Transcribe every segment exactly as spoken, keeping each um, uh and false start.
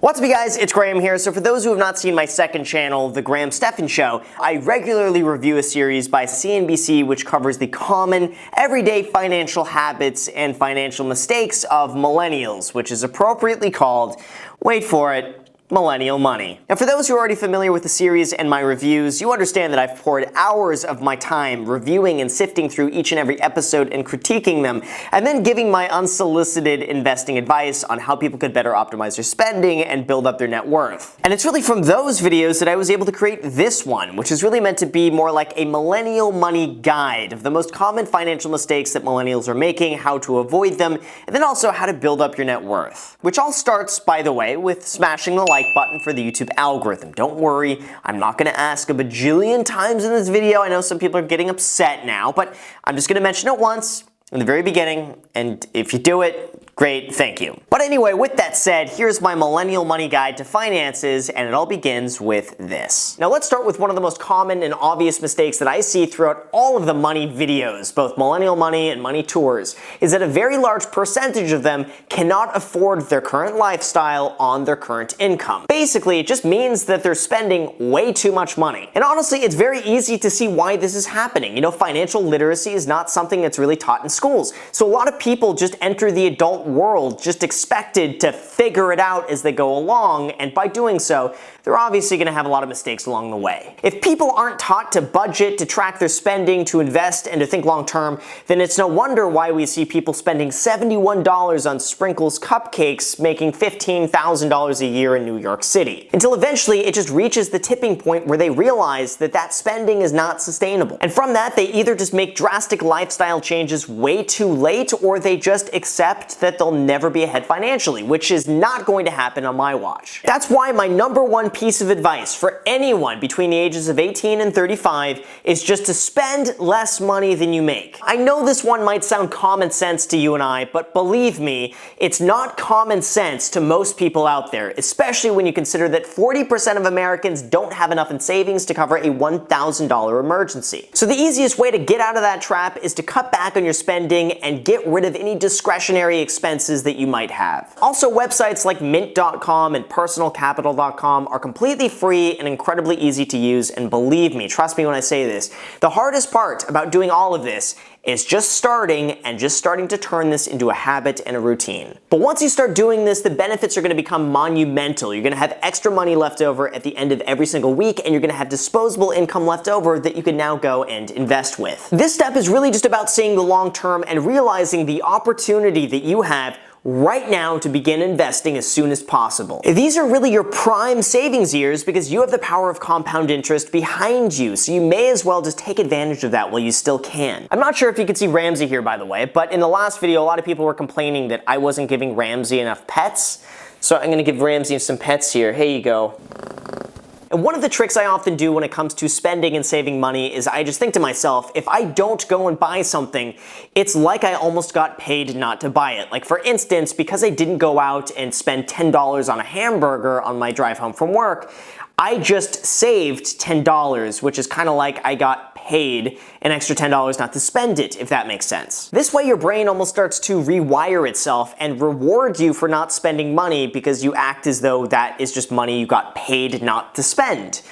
What's up, you guys? It's Graham here. So for those who have not seen my second channel, The Graham Stephan Show, I regularly review a series by C N B C which covers the common, everyday financial habits and financial mistakes of millennials, which is appropriately called, wait for it, Millennial Money. Now, for those who are already familiar with the series and my reviews, you understand that I've poured hours of my time reviewing and sifting through each and every episode and critiquing them, and then giving my unsolicited investing advice on how people could better optimize their spending and build up their net worth. And it's really from those videos that I was able to create this one, which is really meant to be more like a Millennial Money guide of the most common financial mistakes that millennials are making, how to avoid them, and then also how to build up your net worth. Which all starts, by the way, with smashing the like button for the YouTube algorithm. Don't worry, I'm not going to ask a bajillion times in this video. I know some people are getting upset now, but I'm just going to mention it once in the very beginning, and if you do it, great, thank you. But anyway, with that said, here's my Millennial Money Guide to Finances, and it all begins with this. Now, let's start with one of the most common and obvious mistakes that I see throughout all of the money videos, both Millennial Money and Money Tours, is that a very large percentage of them cannot afford their current lifestyle on their current income. Basically, it just means that they're spending way too much money. And honestly, it's very easy to see why this is happening. You know, financial literacy is not something that's really taught in school. So a lot of people just enter the adult world just expected to figure it out as they go along, and by doing so, they're obviously going to have a lot of mistakes along the way. If people aren't taught to budget, to track their spending, to invest, and to think long term, then it's no wonder why we see people spending seventy-one dollars on Sprinkles cupcakes, making fifteen thousand dollars a year in New York City. Until eventually, it just reaches the tipping point where they realize that that spending is not sustainable. And from that, they either just make drastic lifestyle changes way too late, or they just accept that they'll never be ahead financially, which is not going to happen on my watch. That's why my number one piece of advice for anyone between the ages of eighteen and thirty-five is just to spend less money than you make. I know this one might sound common sense to you and I, but believe me, it's not common sense to most people out there, especially when you consider that forty percent of Americans don't have enough in savings to cover a one thousand dollars emergency. So the easiest way to get out of that trap is to cut back on your spending and get rid of any discretionary expenses that you might have. Also, websites like Mint dot com and Personal Capital dot com are completely free and incredibly easy to use, and believe me, trust me when I say this, the hardest part about doing all of this is just starting and just starting to turn this into a habit and a routine. But once you start doing this, the benefits are going to become monumental. You're going to have extra money left over at the end of every single week, and you're going to have disposable income left over that you can now go and invest with. This step is really just about seeing the long term and realizing the opportunity that you have right now to begin investing as soon as possible. These are really your prime savings years because you have the power of compound interest behind you, so you may as well just take advantage of that while you still can. I'm not sure if you can see Ramsey here, by the way, but in the last video, a lot of people were complaining that I wasn't giving Ramsey enough pets, so I'm gonna give Ramsey some pets here. Here you go. And one of the tricks I often do when it comes to spending and saving money is I just think to myself, if I don't go and buy something, it's like I almost got paid not to buy it. Like for instance, because I didn't go out and spend ten dollars on a hamburger on my drive home from work, I just saved ten dollars, which is kind of like I got paid an extra ten dollars not to spend it, if that makes sense. This way your brain almost starts to rewire itself and reward you for not spending money because you act as though that is just money you got paid not to spend.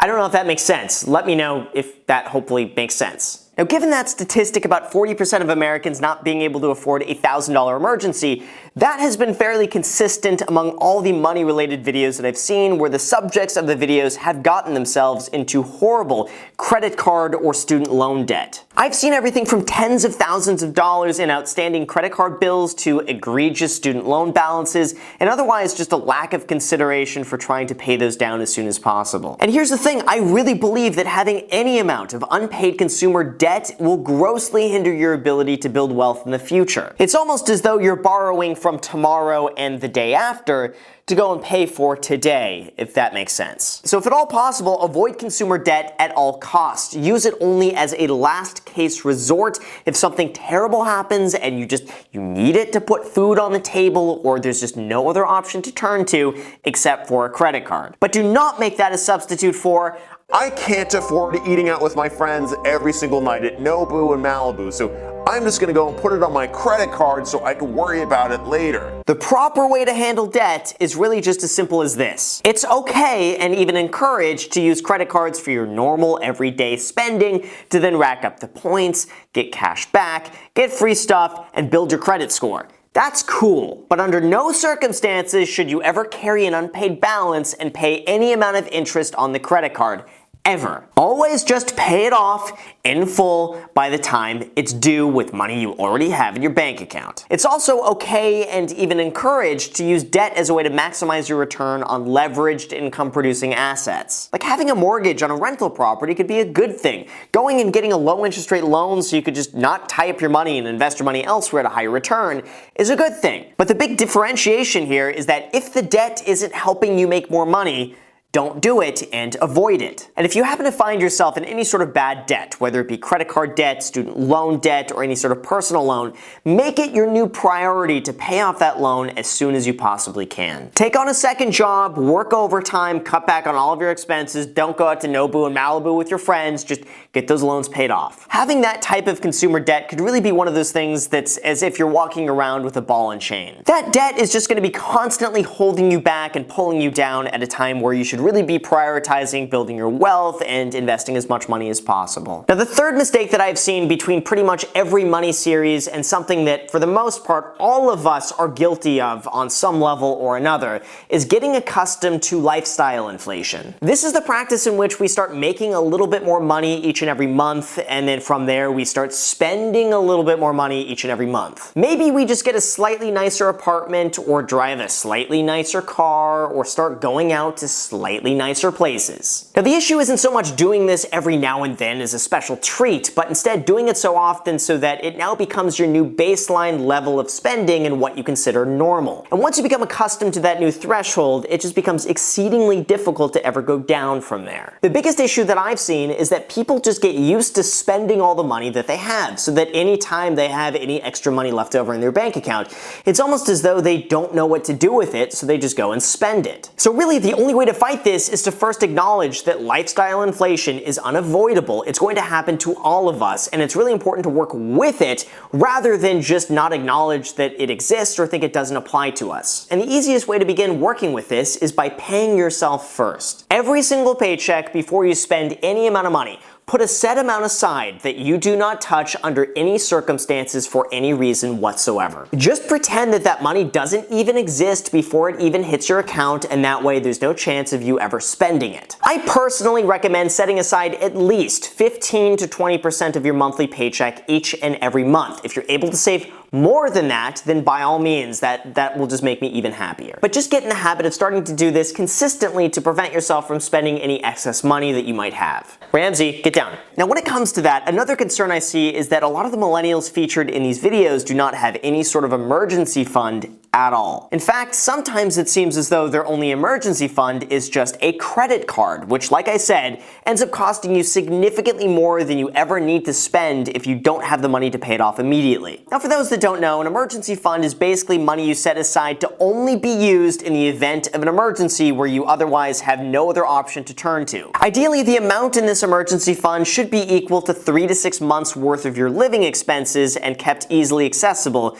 I don't know if that makes sense. Let me know if that hopefully makes sense. Now, given that statistic about forty percent of Americans not being able to afford a one thousand dollars emergency, that has been fairly consistent among all the money-related videos that I've seen, where the subjects of the videos have gotten themselves into horrible credit card or student loan debt. I've seen everything from tens of thousands of dollars in outstanding credit card bills to egregious student loan balances, and otherwise just a lack of consideration for trying to pay those down as soon as possible. And here's the thing, I really believe that having any amount of unpaid consumer debt Debt will grossly hinder your ability to build wealth in the future. It's almost as though you're borrowing from tomorrow and the day after to go and pay for today, if that makes sense. So if at all possible, avoid consumer debt at all costs. Use it only as a last case resort. If something terrible happens and you just you need it to put food on the table, or there's just no other option to turn to except for a credit card. But do not make that a substitute for, I can't afford eating out with my friends every single night at Nobu and Malibu, so I'm just gonna go and put it on my credit card so I can worry about it later. The proper way to handle debt is really just as simple as this. It's okay and even encouraged to use credit cards for your normal everyday spending to then rack up the points, get cash back, get free stuff, and build your credit score. That's cool, but under no circumstances should you ever carry an unpaid balance and pay any amount of interest on the credit card. Ever. Always just pay it off in full by the time it's due with money you already have in your bank account. It's also okay and even encouraged to use debt as a way to maximize your return on leveraged income-producing assets. Like having a mortgage on a rental property could be a good thing. Going and getting a low interest rate loan so you could just not tie up your money and invest your money elsewhere at a higher return is a good thing. But the big differentiation here is that if the debt isn't helping you make more money, don't do it and avoid it. And if you happen to find yourself in any sort of bad debt, whether it be credit card debt, student loan debt, or any sort of personal loan, make it your new priority to pay off that loan as soon as you possibly can. Take on a second job, work overtime, cut back on all of your expenses, don't go out to Nobu and Malibu with your friends, just get those loans paid off. Having that type of consumer debt could really be one of those things that's as if you're walking around with a ball and chain. That debt is just gonna be constantly holding you back and pulling you down at a time where you should really be prioritizing building your wealth and investing as much money as possible. Now, the third mistake that I've seen between pretty much every money series, and something that for the most part all of us are guilty of on some level or another, is getting accustomed to lifestyle inflation. This is the practice in which we start making a little bit more money each and every month, and then from there we start spending a little bit more money each and every month. Maybe we just get a slightly nicer apartment, or drive a slightly nicer car, or start going out to slightly nicer places. Now, the issue isn't so much doing this every now and then as a special treat, but instead doing it so often so that it now becomes your new baseline level of spending and what you consider normal. And once you become accustomed to that new threshold, it just becomes exceedingly difficult to ever go down from there. The biggest issue that I've seen is that people just get used to spending all the money that they have, so that any time they have any extra money left over in their bank account, it's almost as though they don't know what to do with it, so they just go and spend it. So really, the only way to fight this is to first acknowledge that lifestyle inflation is unavoidable. It's going to happen to all of us, and it's really important to work with it rather than just not acknowledge that it exists or think it doesn't apply to us. And the easiest way to begin working with this is by paying yourself first. Every single paycheck, before you spend any amount of money, put a set amount aside that you do not touch under any circumstances for any reason whatsoever. Just pretend that that money doesn't even exist before it even hits your account, and that way there's no chance of you ever spending it. I personally recommend setting aside at least fifteen to twenty percent of your monthly paycheck each and every month. If you're able to save more than that, then by all means, that, that will just make me even happier. But just get in the habit of starting to do this consistently to prevent yourself from spending any excess money that you might have. Ramsey, get down. Now, when it comes to that, another concern I see is that a lot of the millennials featured in these videos do not have any sort of emergency fund at all. In fact, sometimes it seems as though their only emergency fund is just a credit card, which, like I said, ends up costing you significantly more than you ever need to spend if you don't have the money to pay it off immediately. Now, for those that don't know, an emergency fund is basically money you set aside to only be used in the event of an emergency where you otherwise have no other option to turn to. Ideally, the amount in this emergency fund should be equal to three to six months worth of your living expenses and kept easily accessible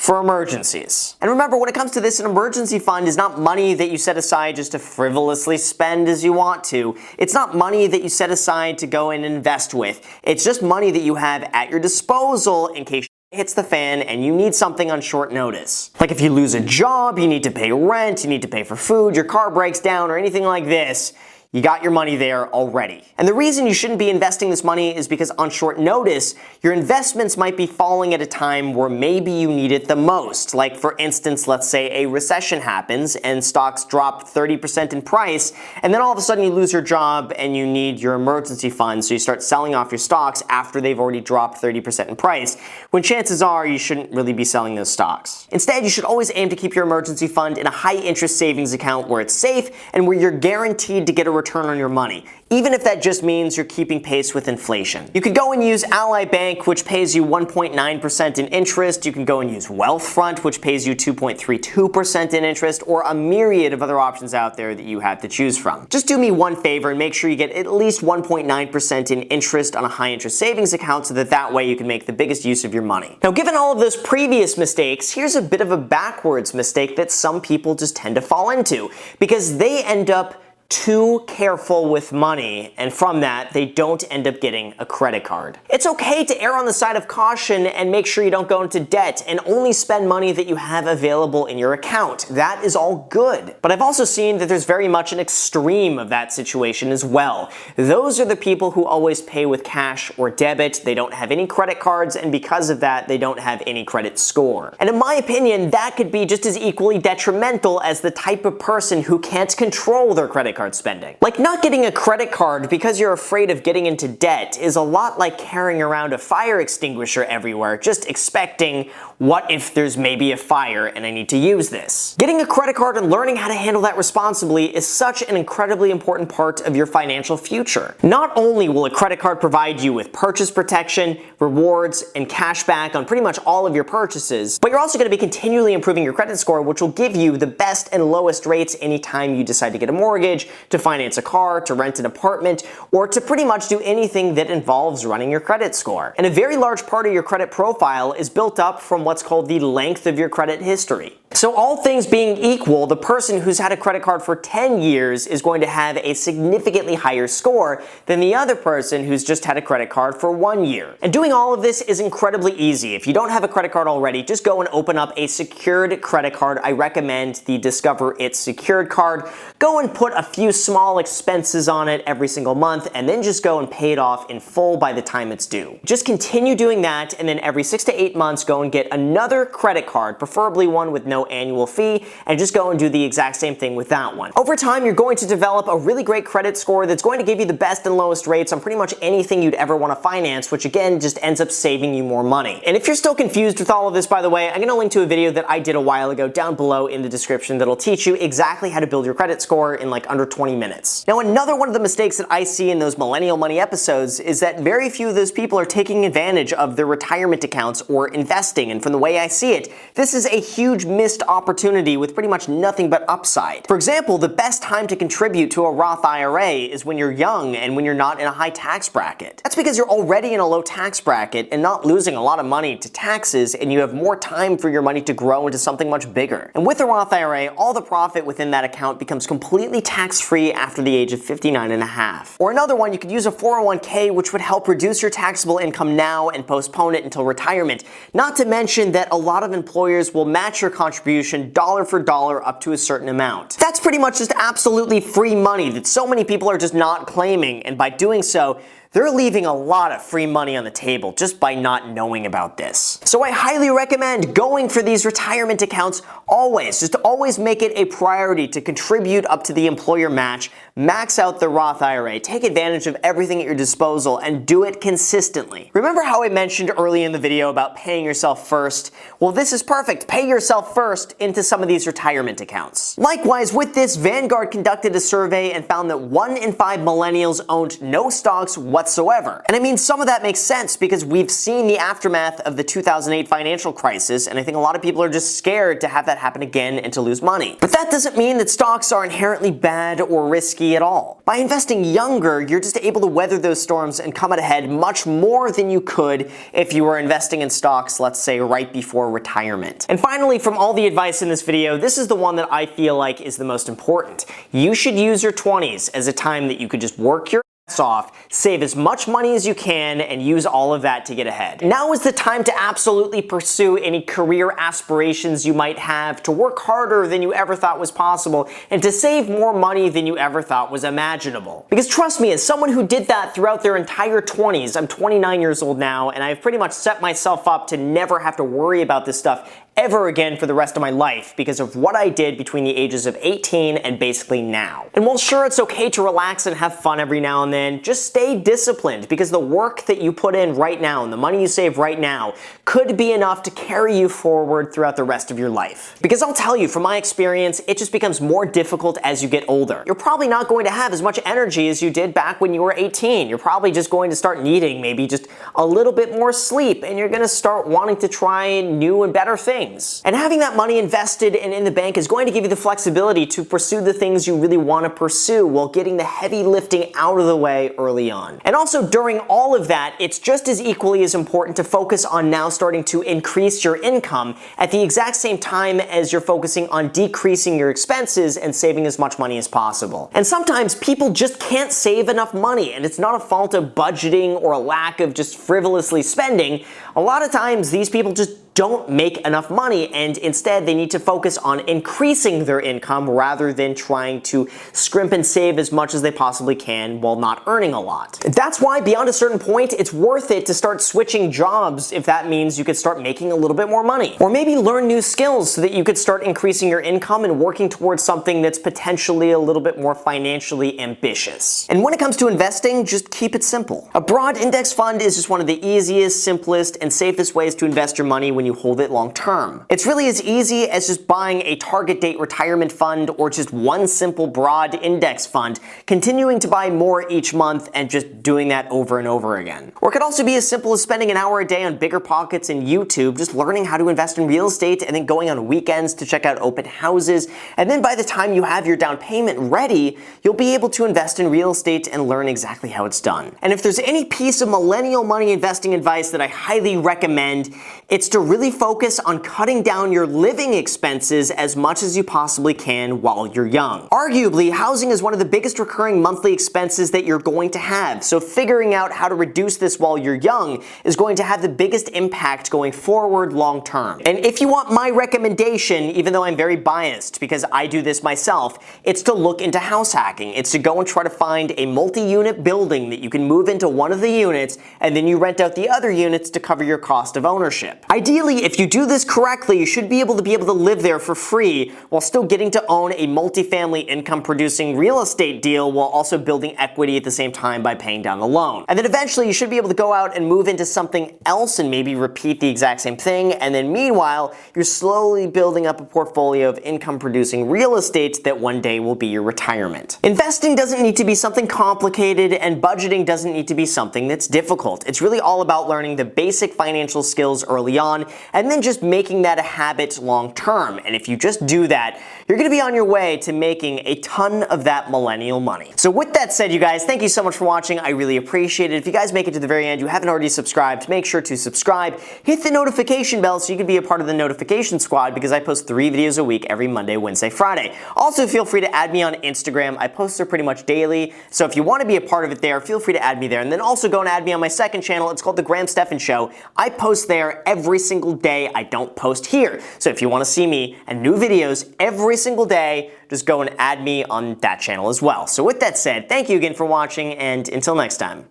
for emergencies. And remember, when it comes to this, an emergency fund is not money that you set aside just to frivolously spend as you want to. It's not money that you set aside to go and invest with. It's just money that you have at your disposal in case hits the fan and you need something on short notice. Like if you lose a job, you need to pay rent, you need to pay for food, your car breaks down, or anything like this. You got your money there already. And the reason you shouldn't be investing this money is because on short notice, your investments might be falling at a time where maybe you need it the most. Like for instance, let's say a recession happens and stocks drop thirty percent in price, and then all of a sudden you lose your job and you need your emergency fund, so you start selling off your stocks after they've already dropped thirty percent in price, when chances are you shouldn't really be selling those stocks. Instead, you should always aim to keep your emergency fund in a high interest savings account where it's safe and where you're guaranteed to get a return on your money, even if that just means you're keeping pace with inflation. You could go and use Ally Bank, which pays you one point nine percent in interest. You can go and use Wealthfront, which pays you two point three two percent in interest, or a myriad of other options out there that you have to choose from. Just do me one favor and make sure you get at least one point nine percent in interest on a high interest savings account so that that way you can make the biggest use of your money. Now, given all of those previous mistakes, here's a bit of a backwards mistake that some people just tend to fall into because they end up too careful with money, and from that, they don't end up getting a credit card. It's okay to err on the side of caution and make sure you don't go into debt and only spend money that you have available in your account. That is all good. But I've also seen that there's very much an extreme of that situation as well. Those are the people who always pay with cash or debit. They don't have any credit cards, and because of that, they don't have any credit score. And in my opinion, that could be just as equally detrimental as the type of person who can't control their credit card spending. Like not getting a credit card because you're afraid of getting into debt is a lot like carrying around a fire extinguisher everywhere, just expecting, what if there's maybe a fire and I need to use this? Getting a credit card and learning how to handle that responsibly is such an incredibly important part of your financial future. Not only will a credit card provide you with purchase protection, rewards, and cash back on pretty much all of your purchases, but you're also going to be continually improving your credit score, which will give you the best and lowest rates anytime you decide to get a mortgage, to finance a car, to rent an apartment, or to pretty much do anything that involves running your credit score. And a very large part of your credit profile is built up from what's called the length of your credit history. So all things being equal, the person who's had a credit card for ten years is going to have a significantly higher score than the other person who's just had a credit card for one year. And doing all of this is incredibly easy. If you don't have a credit card already, just go and open up a secured credit card. I recommend the Discover It Secured Card. Go and put a few small expenses on it every single month, and then just go and pay it off in full by the time it's due. Just continue doing that, and then every six to eight months, go and get another credit card, preferably one with no annual fee, and just go and do the exact same thing with that one. Over time, you're going to develop a really great credit score that's going to give you the best and lowest rates on pretty much anything you'd ever want to finance, which again just ends up saving you more money. And if you're still confused with all of this, by the way, I'm going to link to a video that I did a while ago down below in the description that'll teach you exactly how to build your credit score in like under twenty minutes. Now, another one of the mistakes that I see in those Millennial Money episodes is that very few of those people are taking advantage of their retirement accounts or investing, and from the way I see it, this is a huge miss opportunity with pretty much nothing but upside. For example, the best time to contribute to a Roth I R A is when you're young and when you're not in a high tax bracket. That's because you're already in a low tax bracket and not losing a lot of money to taxes, and you have more time for your money to grow into something much bigger. And with a Roth I R A, all the profit within that account becomes completely tax-free after the age of fifty-nine and a half. Or another one, you could use a four oh one k, which would help reduce your taxable income now and postpone it until retirement. Not to mention that a lot of employers will match your contribution Contribution dollar for dollar up to a certain amount. That's pretty much just absolutely free money that so many people are just not claiming, and by doing so, they're leaving a lot of free money on the table just by not knowing about this. So I highly recommend going for these retirement accounts always. Just always make it a priority to contribute up to the employer match, max out the Roth I R A, take advantage of everything at your disposal, and do it consistently. Remember how I mentioned early in the video about paying yourself first? Well, this is perfect. Pay yourself first into some of these retirement accounts. Likewise, with this, Vanguard conducted a survey and found that one in five millennials owned no stocks whatsoever whatsoever. And I mean, some of that makes sense because we've seen the aftermath of the two thousand eight financial crisis, and I think a lot of people are just scared to have that happen again and to lose money. But that doesn't mean that stocks are inherently bad or risky at all. By investing younger, you're just able to weather those storms and come out ahead much more than you could if you were investing in stocks, let's say, right before retirement. And finally, from all the advice in this video, this is the one that I feel like is the most important. You should use your twenties as a time that you could just work your off, save as much money as you can, and use all of that to get ahead. Now is the time to absolutely pursue any career aspirations you might have, to work harder than you ever thought was possible, and to save more money than you ever thought was imaginable. Because trust me, as someone who did that throughout their entire twenties, I'm twenty-nine years old now, and I've pretty much set myself up to never have to worry about this stuff ever again for the rest of my life because of what I did between the ages of eighteen and basically now. And while sure it's okay to relax and have fun every now and then, just stay disciplined because the work that you put in right now and the money you save right now could be enough to carry you forward throughout the rest of your life. Because I'll tell you, from my experience, it just becomes more difficult as you get older. You're probably not going to have as much energy as you did back when you were eighteen. You're probably just going to start needing maybe just a little bit more sleep, and you're gonna start wanting to try new and better things. And having that money invested and in the bank is going to give you the flexibility to pursue the things you really want to pursue while getting the heavy lifting out of the way early on. And also during all of that, it's just as equally as important to focus on now starting to increase your income at the exact same time as you're focusing on decreasing your expenses and saving as much money as possible. And sometimes people just can't save enough money, and it's not a fault of budgeting or a lack of just frivolously spending. A lot of times these people just don't make enough money, and instead they need to focus on increasing their income rather than trying to scrimp and save as much as they possibly can while not earning a lot. That's why beyond a certain point, it's worth it to start switching jobs if that means you could start making a little bit more money. Or maybe learn new skills so that you could start increasing your income and working towards something that's potentially a little bit more financially ambitious. And when it comes to investing, just keep it simple. A broad index fund is just one of the easiest, simplest, and safest ways to invest your money when you hold it long term. It's really as easy as just buying a target date retirement fund or just one simple broad index fund, continuing to buy more each month and just doing that over and over again. Or it could also be as simple as spending an hour a day on Bigger Pockets and YouTube, just learning how to invest in real estate and then going on weekends to check out open houses. And then by the time you have your down payment ready, you'll be able to invest in real estate and learn exactly how it's done. And if there's any piece of millennial money investing advice that I highly recommend, it's to really focus on cutting down your living expenses as much as you possibly can while you're young. Arguably, housing is one of the biggest recurring monthly expenses that you're going to have, so figuring out how to reduce this while you're young is going to have the biggest impact going forward long term. And if you want my recommendation, even though I'm very biased because I do this myself, it's to look into house hacking. It's to go and try to find a multi-unit building that you can move into one of the units, and then you rent out the other units to cover your cost of ownership. Ideally, if you do this correctly, you should be able to be able to live there for free while still getting to own a multifamily income producing real estate deal while also building equity at the same time by paying down the loan. And then eventually you should be able to go out and move into something else and maybe repeat the exact same thing. And then meanwhile, you're slowly building up a portfolio of income producing real estate that one day will be your retirement. Investing doesn't need to be something complicated, and budgeting doesn't need to be something that's difficult. It's really all about learning the basic financial skills early on, and then just making that a habit long term. And if you just do that, you're gonna be on your way to making a ton of that millennial money. So with that said, you guys, thank you so much for watching. I really appreciate it. If you guys make it to the very end, you haven't already subscribed, make sure to subscribe, hit the notification bell so you can be a part of the notification squad, because I post three videos a week every Monday, Wednesday, Friday. Also, feel free to add me on Instagram. I post there pretty much daily. So if you wanna be a part of it there, feel free to add me there. And then also go and add me on my second channel. It's called The Graham Stephan Show. I post there every single day. I don't post here. So if you want to see me and new videos every single day, just go and add me on that channel as well. So with that said, thank you again for watching, and until next time.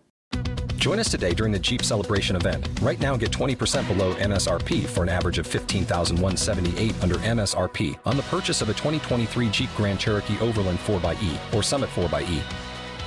Join us today during the Jeep Celebration event. Right now, get twenty percent below M S R P for an average of fifteen thousand one hundred seventy-eight dollars under M S R P on the purchase of a twenty twenty-three Jeep Grand Cherokee Overland four by E or Summit four by E.